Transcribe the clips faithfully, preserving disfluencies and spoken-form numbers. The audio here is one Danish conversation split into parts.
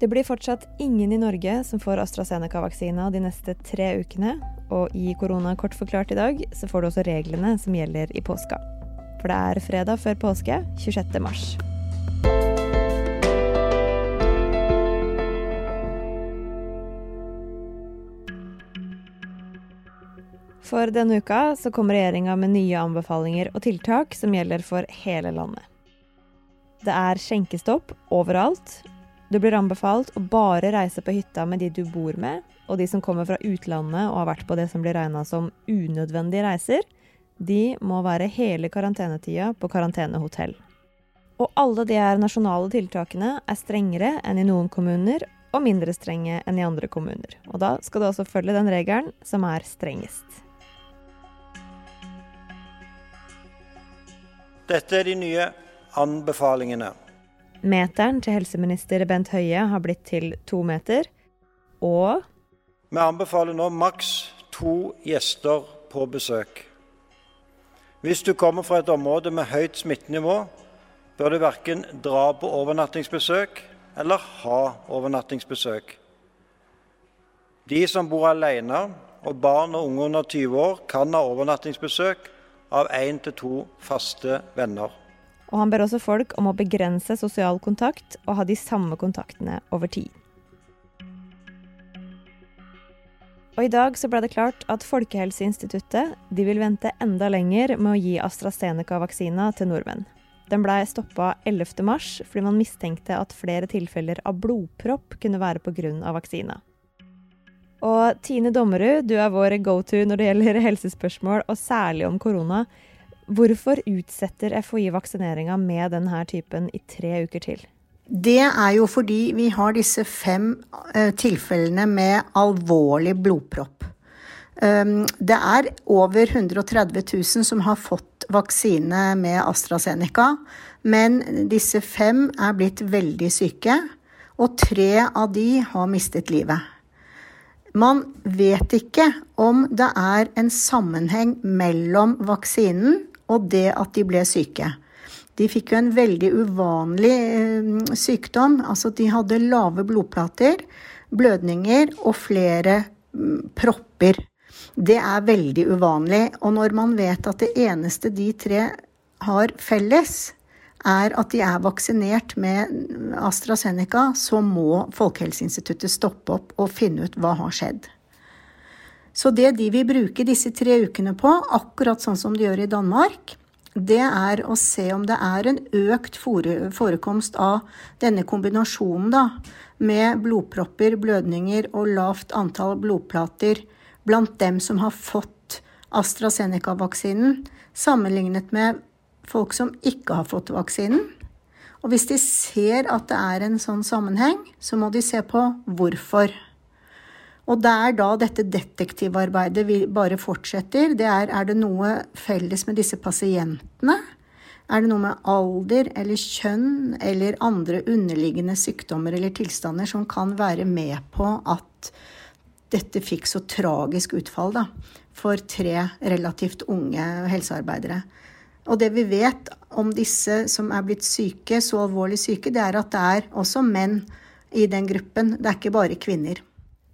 Det blir fortsatt ingen i Norge som får AstraZeneca-vaksina de neste tre ukene, og i korona kort forklart i dag, så får du også reglene som gjelder i påska. For det er fredag før påske, tjuesjette mars. For denne uka så kommer regjeringen med nye anbefalinger og tiltak som gjelder for hele landet. Det er skjenkestopp overalt. Du blir anbefalt å bare reise på hytta med de du bor med, og de som kommer fra utlandet og har vært på det som blir regnet som unødvendige reiser, de må være hele karantenetida på karantenehotell. Og alle de her nasjonale tiltakene er strengere enn i noen kommuner, og mindre strenge enn i andre kommuner. Og da skal du også følge den regelen som er strengest. Dette er de nye anbefalingene. Meteren til helseminister Bent Høie har blitt til to meter, og vi anbefaler nå maks to gjester på besøk. Hvis du kommer fra et område med høyt smittenivå, bør du hverken dra på overnattingsbesøk eller ha overnattingsbesøk. De som bor alene og barn og unge under tyve år kan ha overnattingsbesøk av en til to faste venner. Og han ber også folk om å begrense sosial kontakt og ha de samme kontaktene over tid. Og i dag så ble det klart at Folkhälsoinstitutet, de vil vente enda lenger med å gi AstraZeneca-vaksina til nordmenn. Den ble stoppet ellevte mars fordi man mistenkte at flere tilfeller av blodpropp kunne være på grunn av vaksina. Og Tine Dommerud, du er vår go-to når det gjelder helsespørsmål, og særlig om korona. Hvorfor utsetter F H I-vaksineringa med denne typen i tre uker til? Det er jo fordi vi har disse fem tilfellene med alvorlig blodpropp. Det er over hundre og tretti tusen som har fått vaksine med AstraZeneca, men disse fem er blitt veldig syke, og tre av de har mistet livet. Man vet ikke om det er en sammenheng mellom vaksinen og det at de ble syke. De fikk jo en veldig uvanlig sykdom, altså de hadde lave blodplater, blødninger og flere propper. Det er veldig uvanlig, og når man vet at det eneste de tre har felles, er at de er vaksinert med AstraZeneca, så må Folkehelseinstituttet stoppe opp og finne ut hva har skjedd. Så det de vil bruke disse tre ukene på, akkurat sånn som de gjør i Danmark, det er å se om det er en økt forekomst av denne kombinasjonen da, med blodpropper, blødninger og lavt antall blodplater blant dem som har fått AstraZeneca-vaksinen, sammenlignet med folk som ikke har fått vaksinen. Og hvis de ser at det er en sånn sammenheng, så må de se på hvorfor. Og det er da dette detektivarbeidet vi bare fortsetter. Det er, er det noe felles med disse pasientene? Er det noe med alder eller kjønn eller andre underliggende sykdommer eller tilstander som kan være med på at dette fikk så tragisk utfall da, for tre relativt unge helsearbeidere? Og det vi vet om disse som er blitt syke, så alvorlig syke, det er at det er også menn i den gruppen. Det er ikke bare kvinner.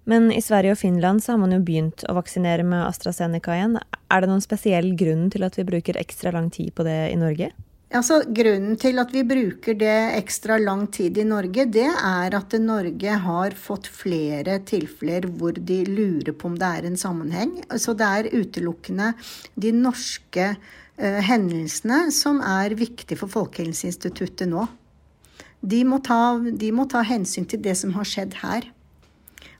Men i Sverige og Finland så har man jo begynt å vaksinere med AstraZeneca igjen. Er det noen spesiell grunn til at vi bruker ekstra lang tid på det i Norge? Altså, grunnen til at vi bruker det ekstra lang tid i Norge, det er at Norge har fått flere tilfeller hvor de lurer på om det er en sammenheng. Så det er utelukkende de norske eh, hendelsene som er viktige for Folkehelseinstituttet nå. De må, ta, de må ta hensyn til det som har skjedd her.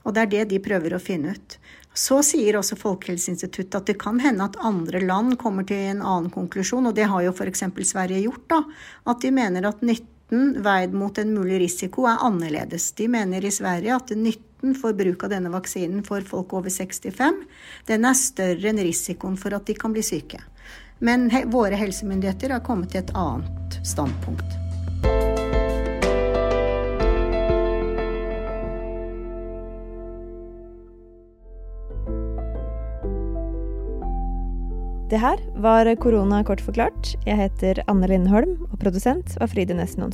Og det er det de prøver å finne ut. Så sier også Folkehelseinstituttet at det kan hende at andre land kommer til en annen konklusjon, og det har jo for eksempel Sverige gjort da, at de mener at nytten veid mot en mulig risiko er annerledes. De mener i Sverige at nytten for bruk av denne vaksinen for folk over sekstifem, den er større enn risikoen for at de kan bli syke. Men he- våre helsemyndigheter har kommet til et annet standpunkt. Det her var Korona kort forklart. Jeg heter Anne-Linne Holm, og produsent var Fride Nesten.